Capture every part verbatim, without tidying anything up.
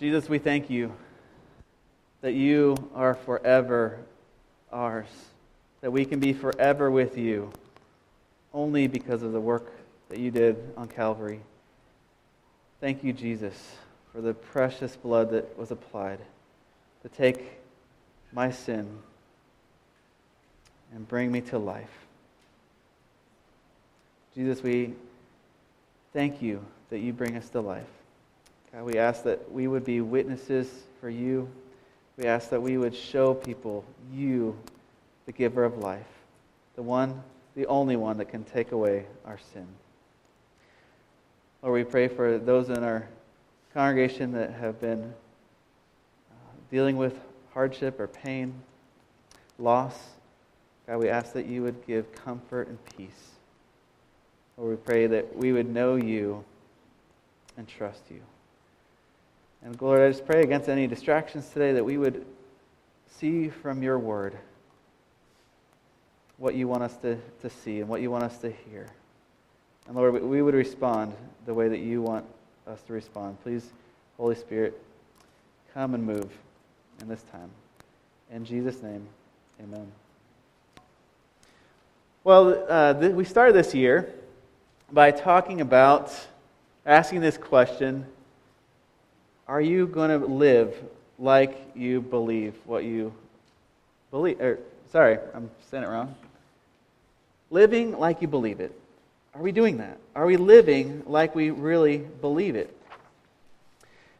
Jesus, we thank you that you are forever ours, that we can be forever with you only because of the work that you did on Calvary. Thank you, Jesus, for the precious blood that was applied to take my sin and bring me to life. Jesus, we thank you that you bring us to life. God, we ask that we would be witnesses for you. We ask that we would show people you, the giver of life, the one, the only one that can take away our sin. Lord, we pray for those in our congregation that have been uh, dealing with hardship or pain, loss. God, we ask that you would give comfort and peace. Lord, we pray that we would know you and trust you. And Lord, I just pray against any distractions today, that we would see from your word what you want us to, to see and what you want us to hear. And Lord, we would respond the way that you want us to respond. Please, Holy Spirit, come and move in this time. In Jesus' name, amen. Well, uh, th- we started this year by talking about asking this question: are you going to live like you believe what you believe? Or, sorry, I'm saying it wrong. Living like you believe it. Are we doing that? Are we living like we really believe it?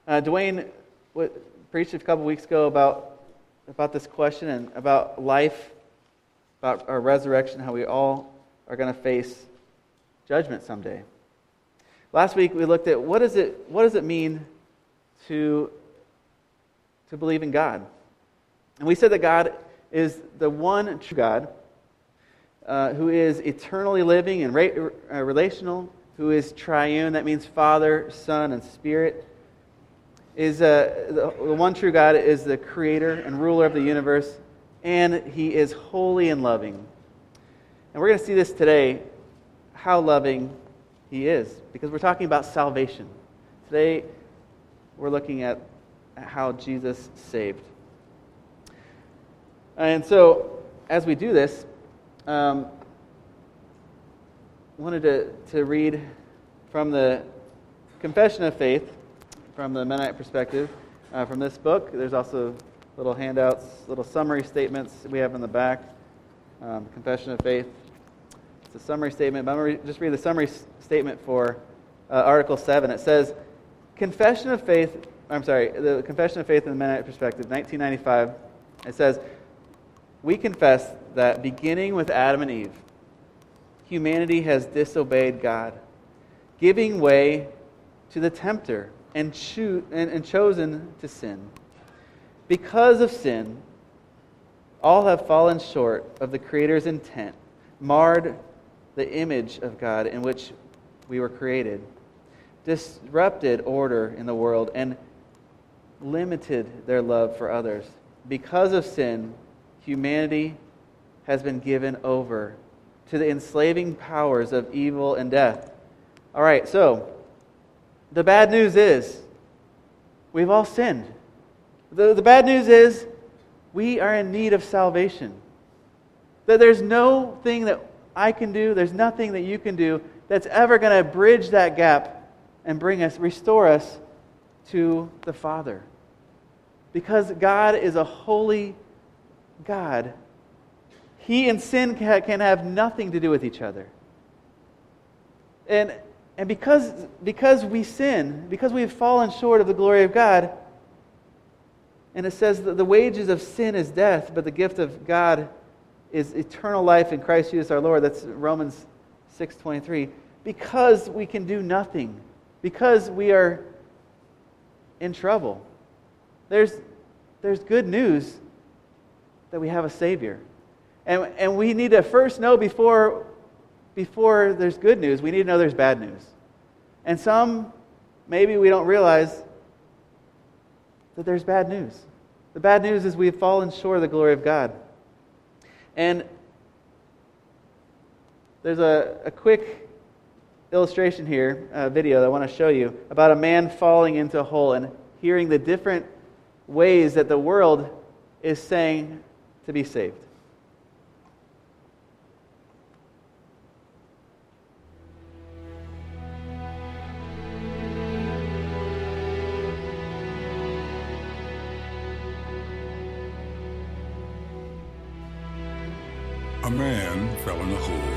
Uh, Dwayne w- preached a couple weeks ago about, about this question and about life, about our resurrection, how we all are going to face judgment someday. Last week we looked at what does it what does it mean to, to believe in God. And we said that God is the one true God, uh, who is eternally living and re- uh, relational, who is triune. That means Father, Son, and Spirit. Is uh, the, the one true God is the creator and ruler of the universe, and he is holy and loving. And we're going to see this today, how loving he is, because we're talking about salvation. Today, we're looking at how Jesus saved. And so, as we do this, um, I wanted to, to read from the Confession of Faith, from the Mennonite perspective, uh, from this book. There's also little handouts, little summary statements we have in the back. Um, Confession of Faith. It's a summary statement, but I'm going to re- just read the summary s- statement for uh, Article seven. It says, Confession of Faith, I'm sorry, the Confession of Faith in the Mennonite Perspective, nineteen ninety-five, it says, we confess that beginning with Adam and Eve, humanity has disobeyed God, giving way to the tempter and, cho- and, and chosen to sin. Because of sin, all have fallen short of the Creator's intent, marred the image of God in which we were created, disrupted order in the world, and limited their love for others. Because of sin, humanity has been given over to the enslaving powers of evil and death. All right, so the bad news is we've all sinned. The, the bad news is we are in need of salvation. That there's no thing that I can do, there's nothing that you can do that's ever going to bridge that gap and bring us, restore us to the Father. Because God is a holy God, he and sin can have nothing to do with each other. And and because, because we sin, because we have fallen short of the glory of God, and it says that the wages of sin is death, but the gift of God is eternal life in Christ Jesus our Lord. That's Romans six twenty-three. Because we can do nothing, because we are in trouble, There's there's good news that we have a Savior. And and we need to first know before before there's good news, we need to know there's bad news. And some, maybe we don't realize that there's bad news. The bad news is we've fallen short of the glory of God. And there's a, a quick illustration here, a video that I want to show you about a man falling into a hole, and hearing the different ways that the world is saying to be saved. A man fell in a hole.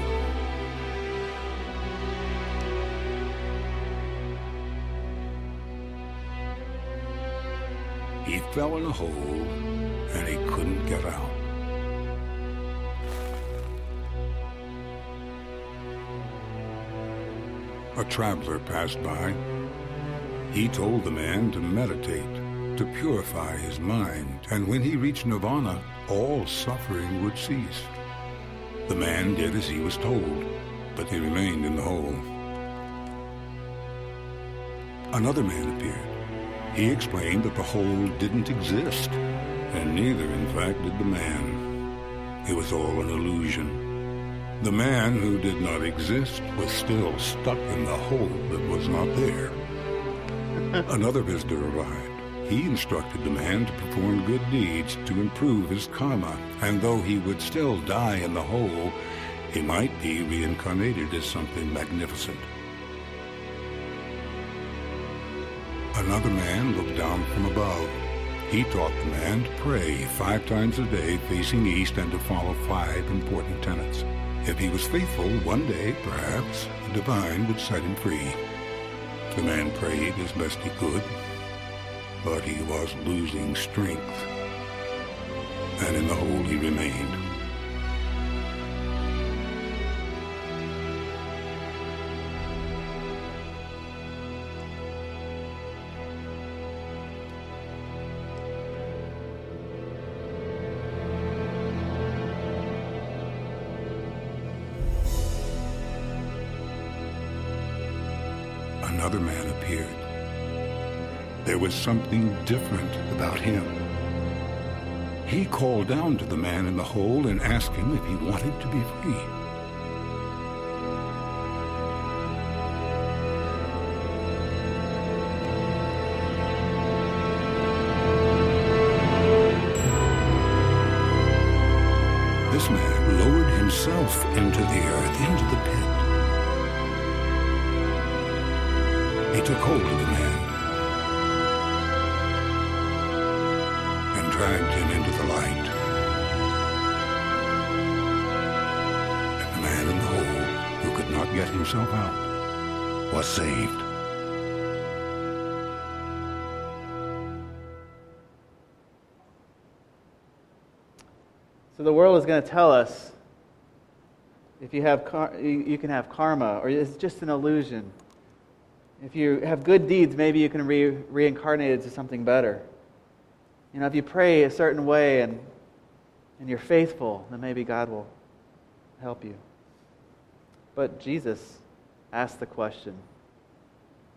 He fell in a hole and he couldn't get out. A traveler passed by. He told the man to meditate, to purify his mind, and when he reached nirvana, all suffering would cease. The man did as he was told, but he remained in the hole. Another man appeared. He explained that the hole didn't exist, and neither, in fact, did the man. It was all an illusion. The man who did not exist was still stuck in the hole that was not there. Another visitor arrived. He instructed the man to perform good deeds to improve his karma, and though he would still die in the hole, he might be reincarnated as something magnificent. Another man looked down from above. He taught the man to pray five times a day facing east and to follow five important tenets. If he was faithful, one day, perhaps, the divine would set him free. The man prayed as best he could, but he was losing strength, and in the hole he remained. Another man appeared. There was something different about him. He called down to the man in the hole and asked him if he wanted to be free. This man lowered himself into the earth, into the pit. He took hold of the man, dragged him into the light. And the man in the hole, who could not get himself out, was saved. So the world is going to tell us if you have car- you can have karma, or it's just an illusion. If you have good deeds, maybe you can be re- reincarnated to something better. You know, if you pray a certain way and and you're faithful, then maybe God will help you. But Jesus asked the question,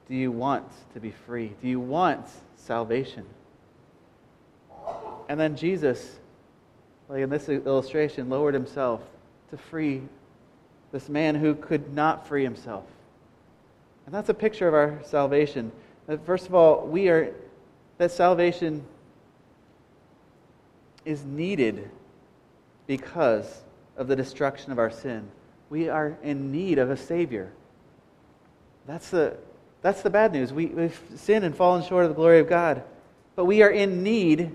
do you want to be free? Do you want salvation? And then Jesus, like in this illustration, lowered himself to free this man who could not free himself. And that's a picture of our salvation. First of all, we are, that salvation is needed because of the destruction of our sin. We are in need of a Savior. That's the that's the bad news. We, we've sinned and fallen short of the glory of God, but we are in need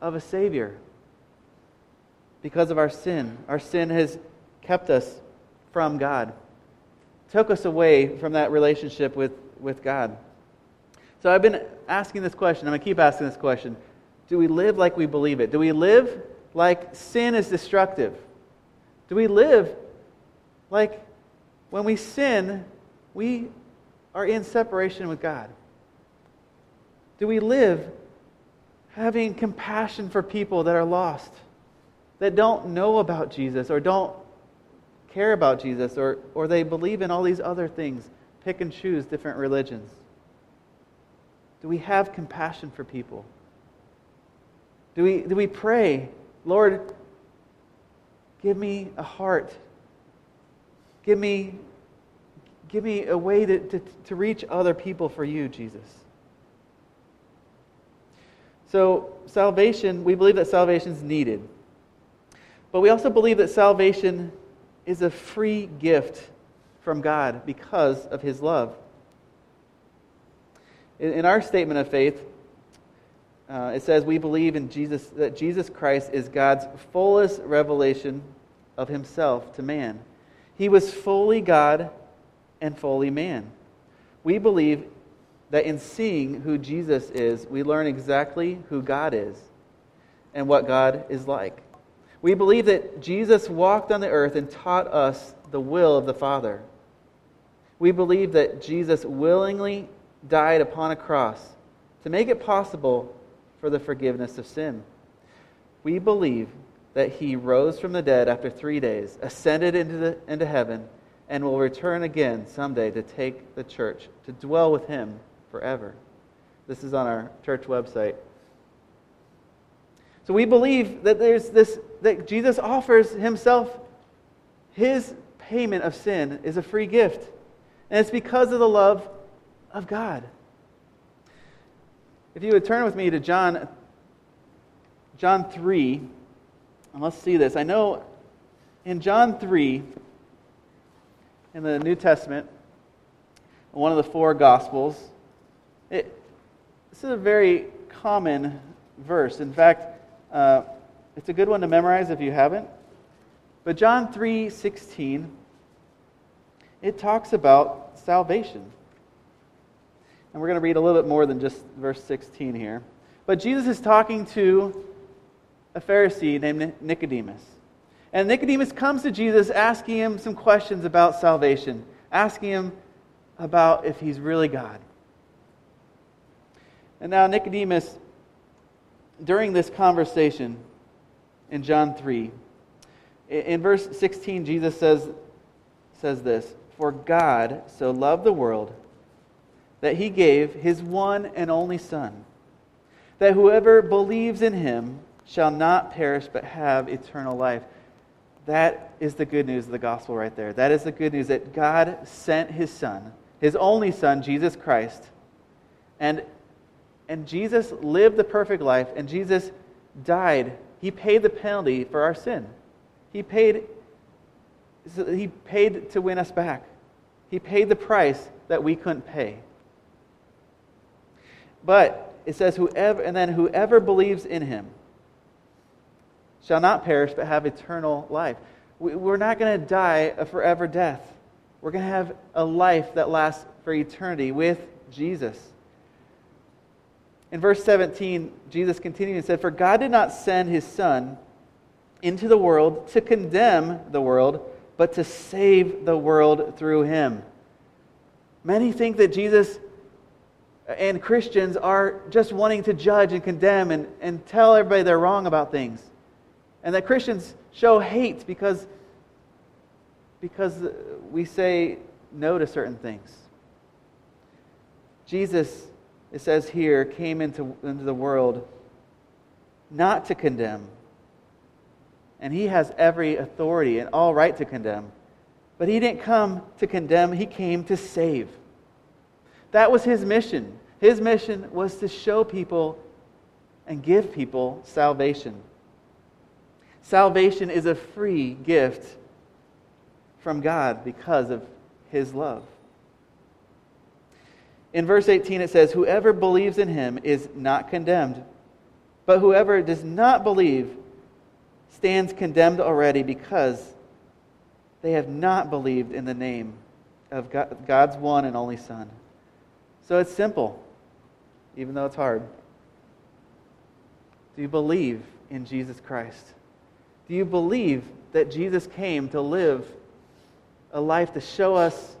of a Savior because of our sin. Our sin has kept us from God, took us away from that relationship with, with God. So I've been asking this question. I'm going to keep asking this question. Do we live like we believe it? Do we live like sin is destructive? Do we live like when we sin, we are in separation with God? Do we live having compassion for people that are lost, that don't know about Jesus or don't care about Jesus, or, or they believe in all these other things, pick and choose different religions? Do we have compassion for people? Do we, do we pray, Lord, give me a heart. Give me, give me a way to, to, to reach other people for you, Jesus. So salvation, we believe that salvation is needed. But we also believe that salvation is a free gift from God because of his love. In, in our statement of faith, uh, it says we believe in Jesus, that Jesus Christ is God's fullest revelation of himself to man. He was fully God and fully man. We believe that in seeing who Jesus is, we learn exactly who God is and what God is like. We believe that Jesus walked on the earth and taught us the will of the Father. We believe that Jesus willingly died upon a cross to make it possible for the forgiveness of sin. We believe that he rose from the dead after three days, ascended into, the, into heaven, and will return again someday to take the church, to dwell with him forever. This is on our church website. So we believe that there's this, that Jesus offers himself. His payment of sin is a free gift. And it's because of the love of God. If you would turn with me to John, John three, and let's see this. I know in John three, in the New Testament, one of the four Gospels, it, this is a very common verse. In fact, uh, it's a good one to memorize if you haven't. But John three sixteen, it talks about salvation. And we're going to read a little bit more than just verse sixteen here. But Jesus is talking to a Pharisee named Nicodemus. And Nicodemus comes to Jesus asking him some questions about salvation, asking him about if he's really God. And now Nicodemus, during this conversation in John three, in verse sixteen, Jesus says, says this, "For God so loved the world that he gave his one and only Son, that whoever believes in him shall not perish but have eternal life." That is the good news of the gospel right there. That is the good news that God sent his Son, his only Son, Jesus Christ. And, and Jesus lived the perfect life, and Jesus died. He paid the penalty for our sin. He paid, he paid to win us back. He paid the price that we couldn't pay. But it says, whoever, and then whoever believes in him shall not perish but have eternal life. We're not going to die a forever death. We're going to have a life that lasts for eternity with Jesus. In verse seventeen, Jesus continued and said, "For God did not send his Son into the world to condemn the world, but to save the world through him." Many think that Jesus and Christians are just wanting to judge and condemn and, and tell everybody they're wrong about things. And that Christians show hate because, because we say no to certain things. Jesus, it says here, came into, into the world not to condemn. And he has every authority and all right to condemn. But he didn't come to condemn, he came to save. That was his mission. His mission was to show people and give people salvation. Salvation is a free gift from God because of his love. In verse eighteen it says, "Whoever believes in him is not condemned, but whoever does not believe stands condemned already because they have not believed in the name of God, God's one and only Son." So it's simple, even though it's hard. Do you believe in Jesus Christ? Do you believe that Jesus came to live a life to show us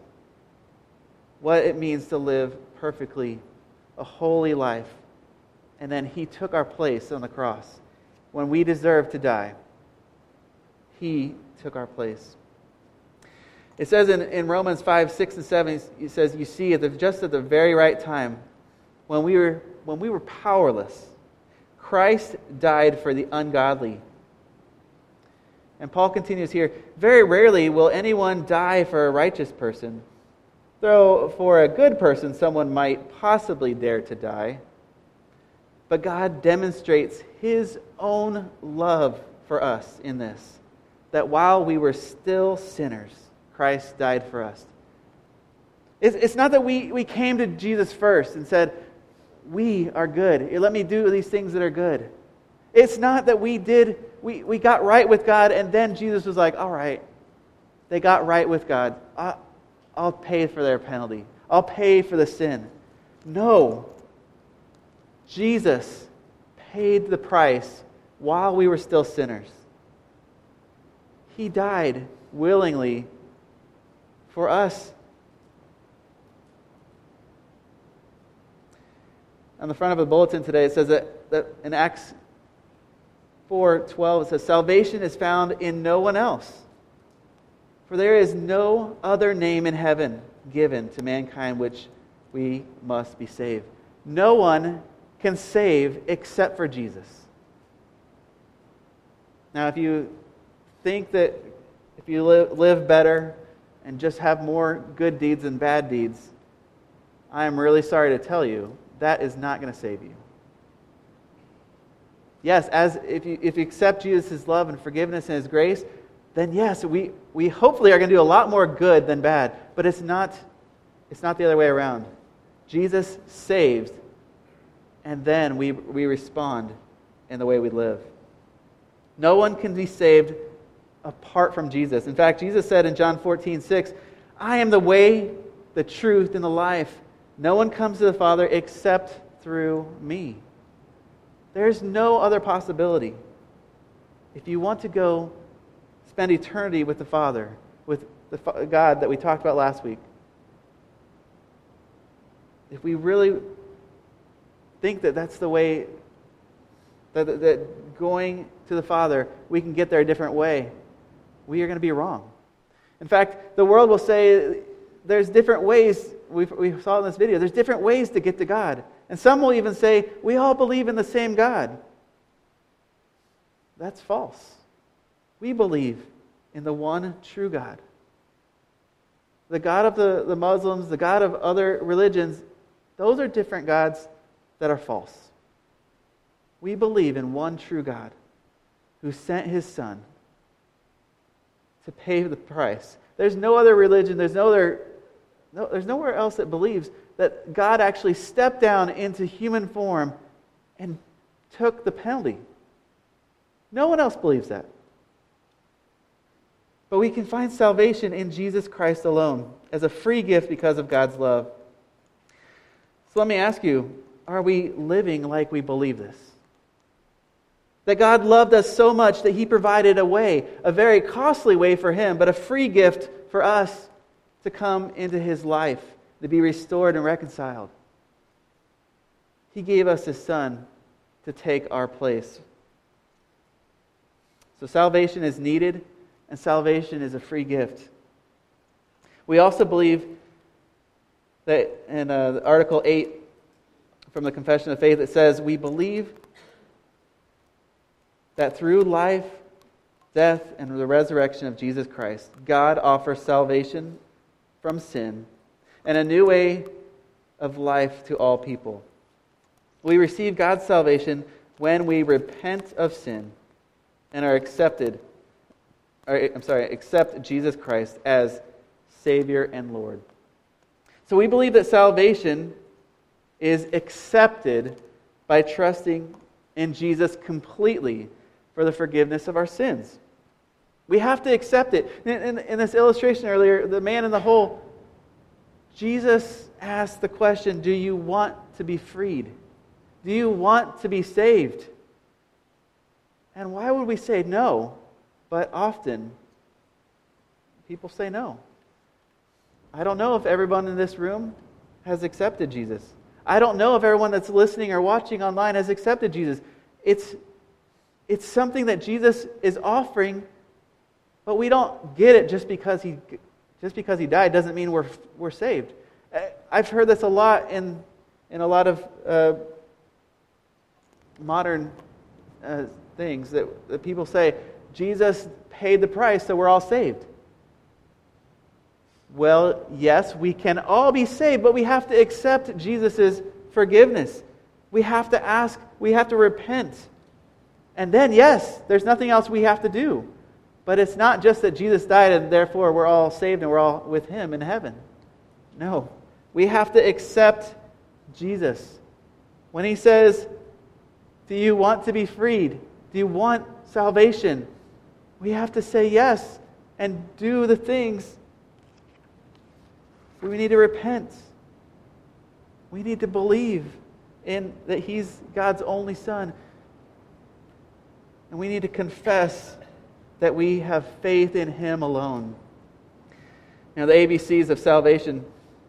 what it means to live perfectly, a holy life, and then he took our place on the cross? When we deserve to die, he took our place. It says in, in Romans five, six, and seven, it says, "You see, at the, just at the very right time, when we were when we were powerless, Christ died for the ungodly." And Paul continues here, "Very rarely will anyone die for a righteous person, though for a good person someone might possibly dare to die. But God demonstrates his own love for us in this, that while we were still sinners, Christ died for us. It's, it's not that we, we came to Jesus first and said, we are good. Let me do these things that are good. It's not that we did, we, we got right with God and then Jesus was like, all right, they got right with God. I, I'll pay for their penalty. I'll pay for the sin. No. Jesus paid the price while we were still sinners. He died willingly for us. On the front of the bulletin today, it says that, that in Acts four twelve, it says, salvation is found in no one else, for there is no other name in heaven given to mankind which we must be saved. No one can save except for Jesus. Now, if you think that if you live, live better and just have more good deeds than bad deeds, I am really sorry to tell you, that is not going to save you. Yes, as if you if you accept Jesus' love and forgiveness and his grace, then yes, we, we hopefully are going to do a lot more good than bad, but it's not it's not the other way around. Jesus saves, and then we we respond in the way we live. No one can be saved apart from Jesus. In fact, Jesus said in John fourteen six, I am the way, the truth, and the life. No one comes to the Father except through me. There's no other possibility. If you want to go spend eternity with the Father, with the God that we talked about last week, if we really think that that's the way, that, that going to the Father, we can get there a different way, we are going to be wrong. In fact, the world will say there's different ways, we we saw in this video, there's different ways to get to God. And some will even say, we all believe in the same God. That's false. We believe in the one true God. The God of the, the Muslims, the God of other religions, those are different gods that are false. We believe in one true God who sent his Son to pay the price. There's no other religion, there's no other, no, there's nowhere else that believes that God actually stepped down into human form and took the penalty. No one else believes that. But we can find salvation in Jesus Christ alone as a free gift because of God's love. So let me ask you, are we living like we believe this? That God loved us so much that he provided a way, a very costly way for him, but a free gift for us to come into his life, to be restored and reconciled. He gave us his Son to take our place. So salvation is needed, and salvation is a free gift. We also believe that in uh, Article eight from the Confession of Faith, it says, we believe that through life, death, and the resurrection of Jesus Christ, God offers salvation from sin and a new way of life to all people. We receive God's salvation when we repent of sin and are accepted I'm sorry, accept Jesus Christ as Savior and Lord. So we believe that salvation is accepted by trusting in Jesus completely for the forgiveness of our sins. We have to accept it. In, in, in this illustration earlier, the man in the hole, Jesus asked the question, do you want to be freed? Do you want to be saved? And why would we say no? But often, people say no. I don't know if everyone in this room has accepted Jesus. I don't know if everyone that's listening or watching online has accepted Jesus. It's, it's something that Jesus is offering, but we don't get it just because he just because he died doesn't mean we're we're saved. I've heard this a lot in in a lot of uh, modern uh, things that, that people say. Jesus paid the price, so we're all saved. Well, yes, we can all be saved, but we have to accept Jesus' forgiveness. We have to ask, we have to repent. And then, yes, there's nothing else we have to do. But it's not just that Jesus died and therefore we're all saved and we're all with him in heaven. No. We have to accept Jesus. When he says, do you want to be freed? Do you want salvation? We have to say yes and do the things. We need to repent. We need to believe in that he's God's only son. And we need to confess that we have faith in him alone. Now, the A B Cs of salvation,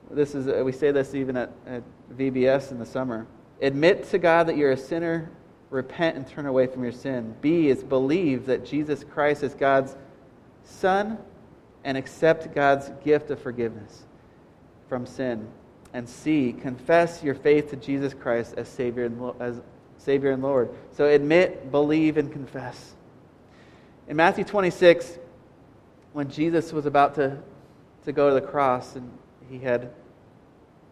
this is we say this even at, at V B S in the summer. Admit to God that you're a sinner. Repent and turn away from your sin. B is believe that Jesus Christ is God's son and accept God's gift of forgiveness from sin. And C, confess your faith to Jesus Christ as Savior and, as Savior and Lord. So admit, believe, and confess. In Matthew twenty-six, when Jesus was about to, to go to the cross and he had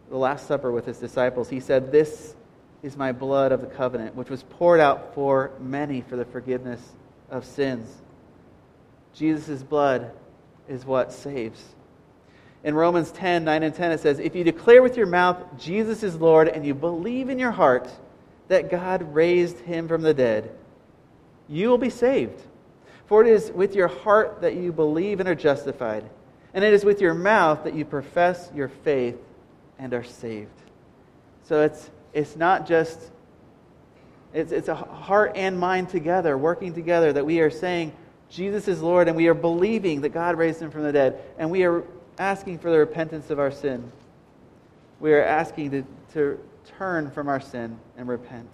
the Last Supper with his disciples, he said, "This is my blood of the covenant, which was poured out for many for the forgiveness of sins." Jesus' blood is what saves. In Romans ten, nine and ten, it says, "If you declare with your mouth Jesus is Lord and you believe in your heart that God raised him from the dead, you will be saved. For it is with your heart that you believe and are justified, and it is with your mouth that you profess your faith and are saved." So it's It's not just, it's, it's a heart and mind together, working together, that we are saying Jesus is Lord and we are believing that God raised him from the dead. And we are asking for the repentance of our sin. We are asking to, to turn from our sin and repent.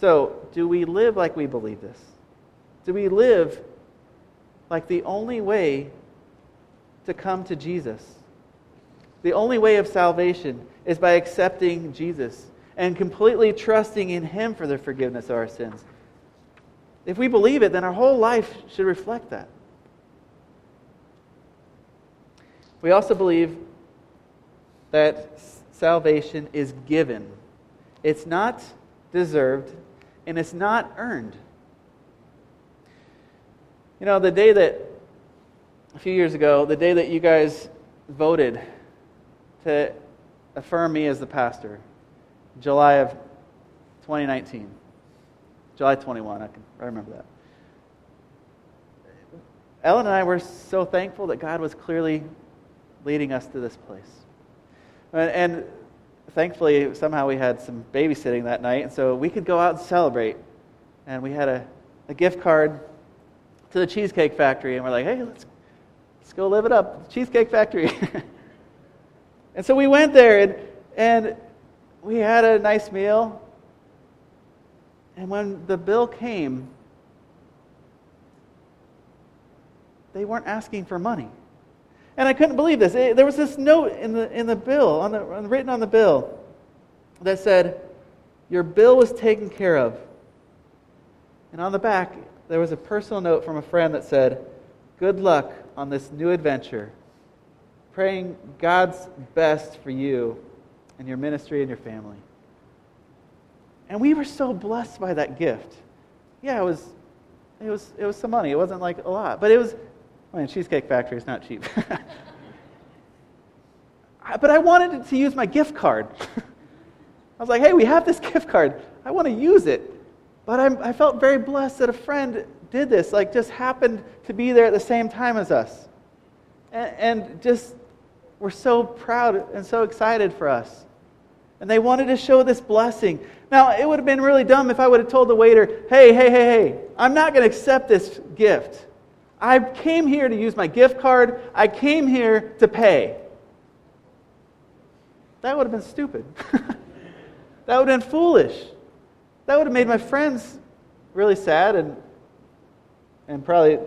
So, do we live like we believe this? Do we live like the only way to come to Jesus? The only way of salvation is by accepting Jesus and completely trusting in him for the forgiveness of our sins. If we believe it, then our whole life should reflect that. We also believe that salvation is given. It's not deserved, and it's not earned. You know, the day that, a few years ago, the day that you guys voted to affirm me as the pastor, July of twenty nineteen, July twenty-first, I can I remember that. Ellen and I were so thankful that God was clearly leading us to this place. And, and thankfully, somehow we had some babysitting that night, and so we could go out and celebrate. And we had a, a gift card to the Cheesecake Factory, and we're like, hey, let's, let's go live it up, Cheesecake Factory. And so we went there, and, and we had a nice meal. And when the bill came, they weren't asking for money. And I couldn't believe this. It, there was this note in the in the bill, on the written on the bill, that said, "Your bill was taken care of." And on the back, there was a personal note from a friend that said, "Good luck on this new adventure. Praying God's best for you and your ministry and your family." And we were so blessed by that gift. Yeah, it was it was it was some money. It wasn't like a lot, but it was, I mean, Cheesecake Factory is not cheap. But I wanted to use my gift card. I was like, hey, we have this gift card. I want to use it. But I'm, I felt very blessed that a friend did this, like just happened to be there at the same time as us. And, and just we're so proud and so excited for us. And they wanted to show this blessing. Now, it would have been really dumb if I would have told the waiter, hey, hey, hey, hey, I'm not going to accept this gift. I came here to use my gift card. I came here to pay. That would have been stupid. That would have been foolish. That would have made my friends really sad and and probably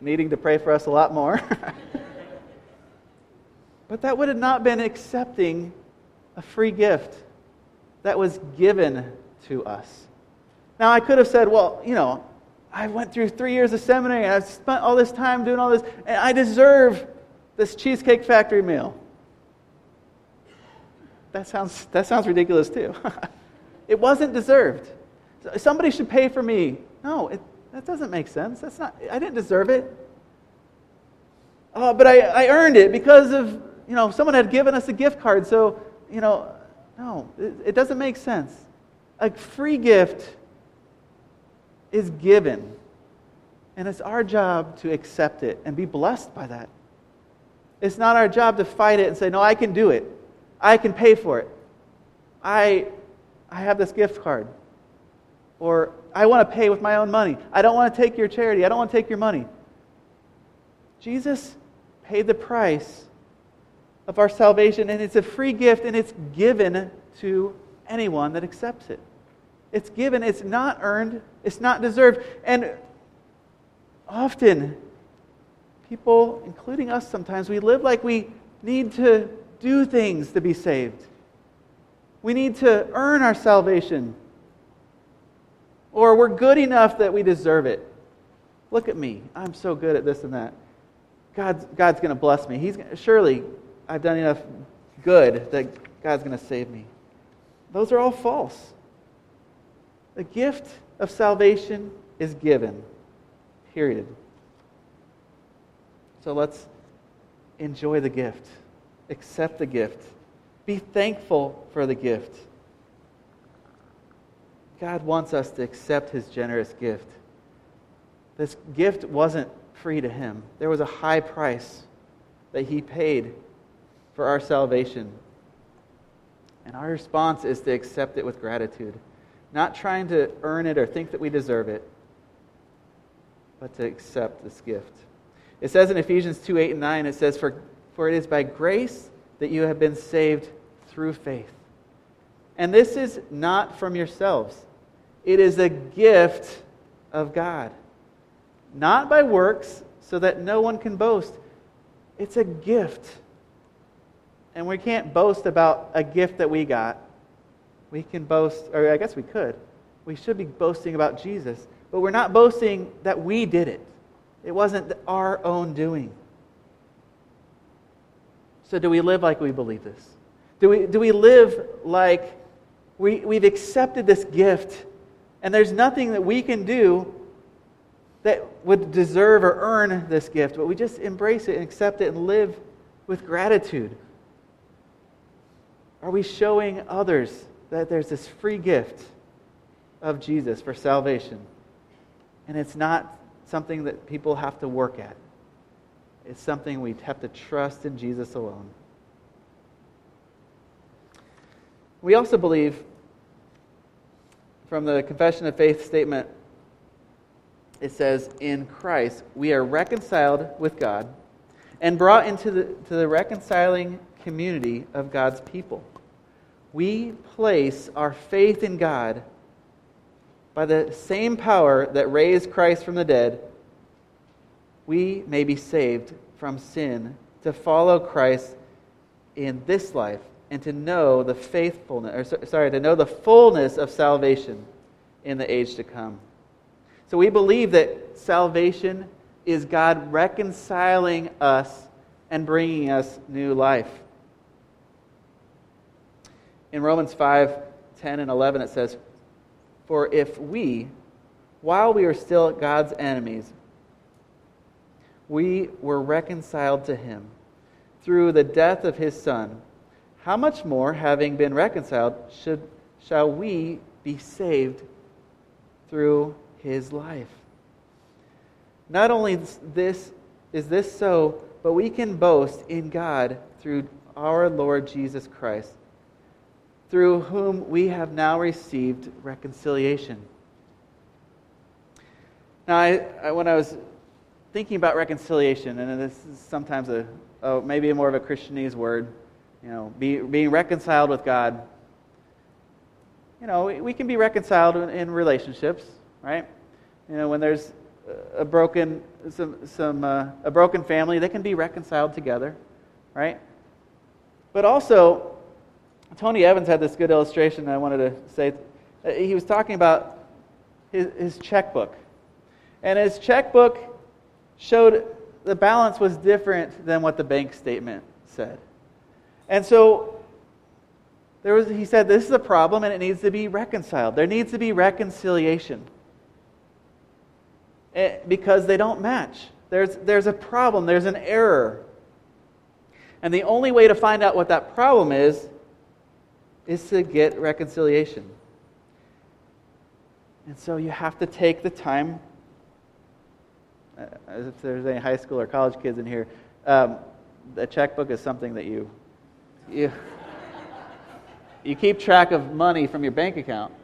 needing to pray for us a lot more. But that would have not been accepting a free gift that was given to us. Now, I could have said, well, you know, I went through three years of seminary, and I've spent all this time doing all this, and I deserve this Cheesecake Factory meal. that sounds, that sounds ridiculous too. It wasn't deserved. Somebody should pay for me. No, it, that doesn't make sense. That's not, I didn't deserve it. Oh, but I, I earned it because of, you know, someone had given us a gift card. So, you know, no, it, it doesn't make sense. A free gift is given. And it's our job to accept it and be blessed by that. It's not our job to fight it and say, no, I can do it. I can pay for it. I I have this gift card. Or I want to pay with my own money. I don't want to take your charity. I don't want to take your money. Jesus paid the price of our salvation, and it's a free gift, and it's given to anyone that accepts it. It's given. It's not earned. It's not deserved. And often, people, including us sometimes, we live like we need to do things to be saved. We need to earn our salvation. Or we're good enough that we deserve it. Look at me. I'm so good at this and that. God's, God's going to bless me. He's gonna, surely, I've done enough good that God's going to save me. Those are all false. The gift of salvation is given. Period. So let's enjoy the gift. Accept the gift. Be thankful for the gift. God wants us to accept His generous gift. This gift wasn't free to Him. There was a high price that He paid for our salvation. And our response is to accept it with gratitude. Not trying to earn it or think that we deserve it, but to accept this gift. It says in Ephesians two, eight, and nine, it says, For, for it is by grace that you have been saved through faith. And this is not from yourselves. It is a gift of God. Not by works, so that no one can boast. It's a gift. And we can't boast about a gift that we got. We can boast, or I guess we could. We should be boasting about Jesus. But we're not boasting that we did it. It wasn't our own doing. So do we live like we believe this? Do we, do we live like we, we've accepted this gift and there's nothing that we can do that would deserve or earn this gift, but we just embrace it and accept it and live with gratitude? Are we showing others that there's this free gift of Jesus for salvation? And it's not something that people have to work at. It's something we have to trust in Jesus alone. We also believe, from the Confession of Faith statement, it says, in Christ we are reconciled with God and brought into the, to the reconciling community of God's people. We place our faith in God by the same power that raised Christ from the dead. We may be saved from sin to follow Christ in this life and to know the faithfulness, or sorry, to know the fullness of salvation in the age to come. So we believe that salvation is God reconciling us and bringing us new life. In Romans five, ten, and eleven it says, For if we, while we are still God's enemies, we were reconciled to Him through the death of His Son, how much more, having been reconciled, should shall we be saved through His life? Not only this is this so, but we can boast in God through our Lord Jesus Christ, through whom we have now received reconciliation. Now, I, I, when I was thinking about reconciliation, and this is sometimes a, a maybe more of a Christianese word, you know, be, being reconciled with God. You know, we, we can be reconciled in, in relationships, right? You know, when there's a broken some some uh, a broken family, they can be reconciled together, right? But also, Tony Evans had this good illustration that I wanted to say. He was talking about his, his checkbook. And his checkbook showed the balance was different than what the bank statement said. And so There was, he said, this is a problem and it needs to be reconciled. There needs to be reconciliation. It, because they don't match. There's, there's a problem. There's an error. And the only way to find out what that problem is, is to get reconciliation. And so you have to take the time, as if there's any high school or college kids in here, um, the checkbook is something that you... you You keep track of money from your bank account,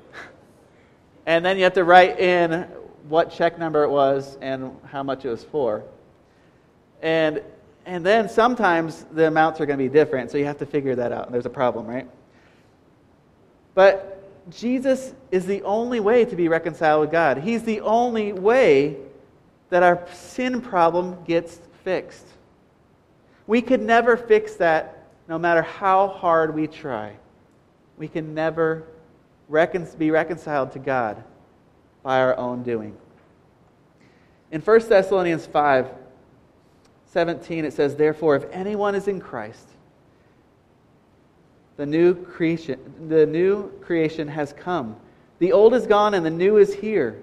and then you have to write in what check number it was and how much it was for. And and then sometimes the amounts are going to be different, so you have to figure that out. And there's a problem, right? But Jesus is the only way to be reconciled with God. He's the only way that our sin problem gets fixed. We could never fix that, no matter how hard we try. We can never recon- be reconciled to God by our own doing. In First Thessalonians five seventeen, it says, "Therefore, if anyone is in Christ, the new creation, the new creation has come. The old is gone and the new is here.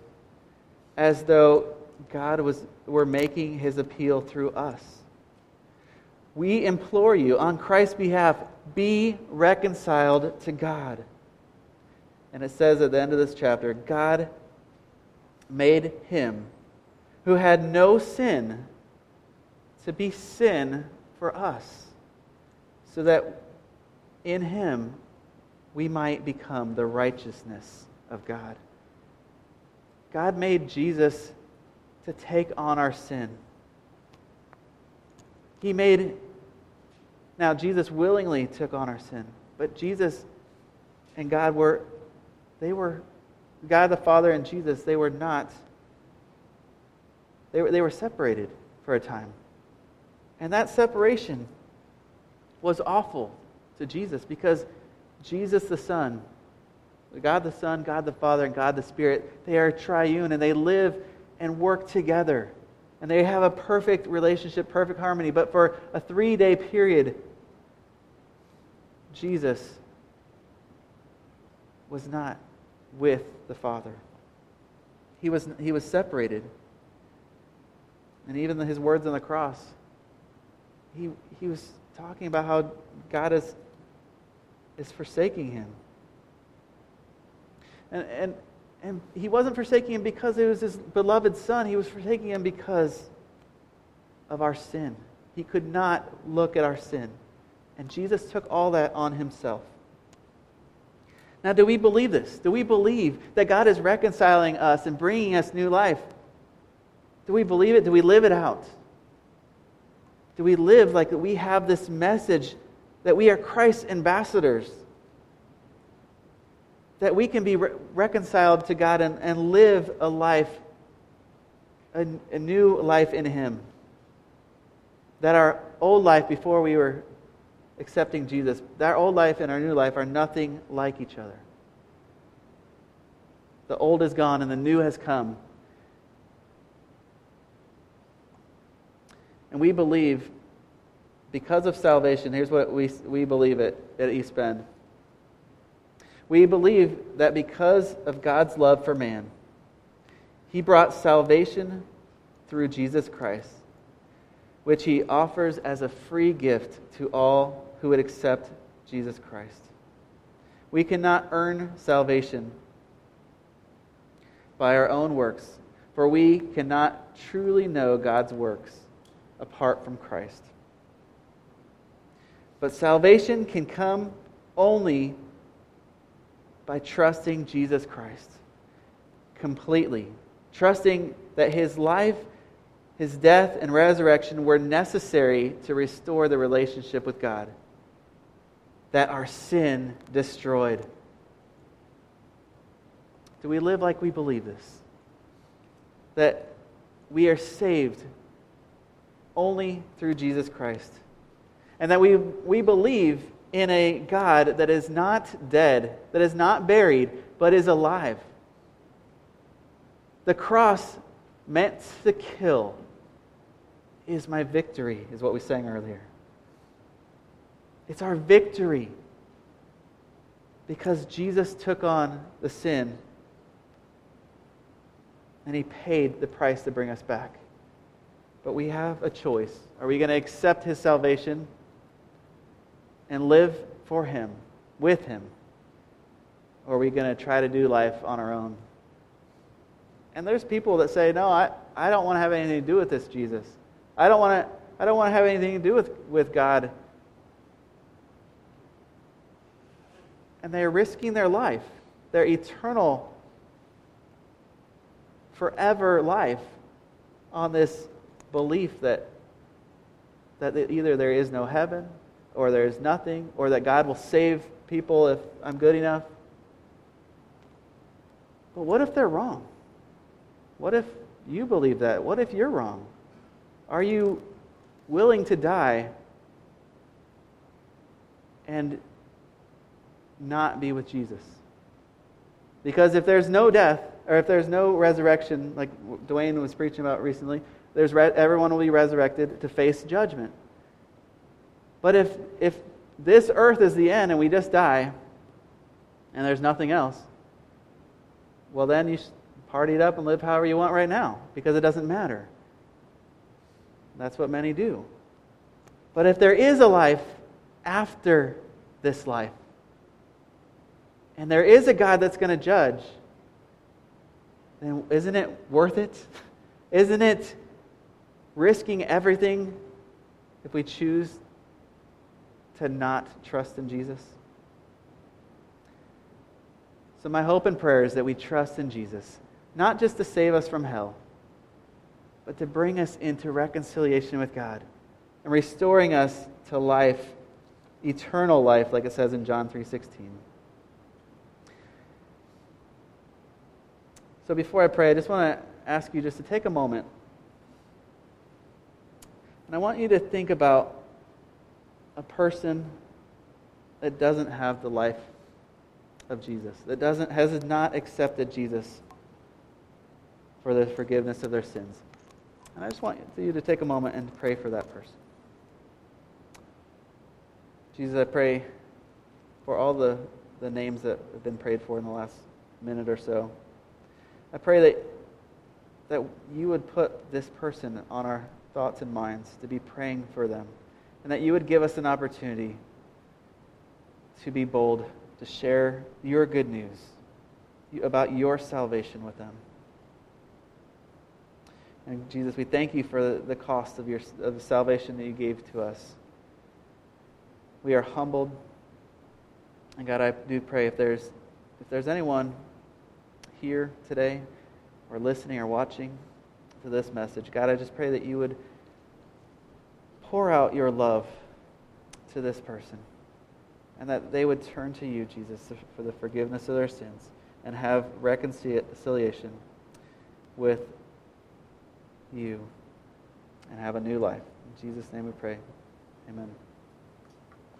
as though God was were making his appeal through us. We implore you on Christ's behalf, be reconciled to God. And it says at the end of this chapter, God made him who had no sin to be sin for us, so that in him we might become the righteousness of God. God made Jesus to take on our sin. He made Now, Jesus willingly took on our sin, but Jesus and God were, they were, God the Father and Jesus, they were not, they were, they were separated for a time. And that separation was awful to Jesus, because Jesus the Son, God the Son, God the Father, and God the Spirit, they are triune, and they live and work together. And they have a perfect relationship, perfect harmony. But for a three-day period, Jesus was not with the Father. He was, he was separated. And even his words on the cross, he, he was talking about how God is, is forsaking him. And, and and he wasn't forsaking him because it was his beloved Son. He was forsaking him because of our sin. He could not look at our sin. And Jesus took all that on himself. Now, do we believe this? Do we believe that God is reconciling us and bringing us new life? Do we believe it? Do we live it out? Do we live like we have this message that we are Christ's ambassadors? That we can be re- reconciled to God and, and live a life, a, a new life in him. That our old life before we were accepting Jesus, our old life and our new life are nothing like each other. The old is gone and the new has come. And we believe, because of salvation, here's what we, we believe it at East Bend. We believe that because of God's love for man, he brought salvation through Jesus Christ, which he offers as a free gift to all who would accept Jesus Christ. We cannot earn salvation by our own works, for we cannot truly know God's works apart from Christ. But salvation can come only by trusting Jesus Christ completely. Trusting that his life, his death, and resurrection were necessary to restore the relationship with God. that our sin destroyed. Do we live like we believe this? That we are saved only through Jesus Christ. And that we we believe in a God that is not dead, that is not buried, but is alive. The cross meant to kill is my victory, is what we sang earlier. It's our victory because Jesus took on the sin and he paid the price to bring us back. But we have a choice. Are we going to accept his salvation and live for him, with him? Or are we going to try to do life on our own? And there's people that say, no, I, I don't want to have anything to do with this Jesus. I don't want to I don't want to have anything to do with, with God. And they are risking their life, their eternal, forever life on this belief that that either there is no heaven or there is nothing, or that God will save people if I'm good enough. But what if they're wrong? What if you believe that? What if you're wrong? Are you willing to die and not be with Jesus? Because if there's no death, or if there's no resurrection, like Dwayne was preaching about recently, there's re- everyone will be resurrected to face judgment. But if if this earth is the end and we just die, and there's nothing else, well then you party it up and live however you want right now, because it doesn't matter. That's what many do. But if there is a life after this life, and there is a God that's going to judge, then isn't it worth it? Isn't it risking everything if we choose to not trust in Jesus? So my hope and prayer is that we trust in Jesus, not just to save us from hell, but to bring us into reconciliation with God and restoring us to life, eternal life, like it says in John three sixteen. So before I pray, I just want to ask you just to take a moment. And I want you to think about a person that doesn't have the life of Jesus, that doesn't has not accepted Jesus for the forgiveness of their sins. And I just want you to take a moment and pray for that person. Jesus, I pray for all the, the names that have been prayed for in the last minute or so. I pray that that you would put this person on our thoughts and minds to be praying for them, and that you would give us an opportunity to be bold, to share your good news about your salvation with them. And Jesus, we thank you for the cost of your of the salvation that you gave to us. We are humbled. And God, I do pray if there's if there's anyone here today or listening or watching to this message, God, I just pray that you would pour out your love to this person and that they would turn to you, Jesus, for the forgiveness of their sins and have reconciliation with you and have a new life. In Jesus' name we pray. Amen.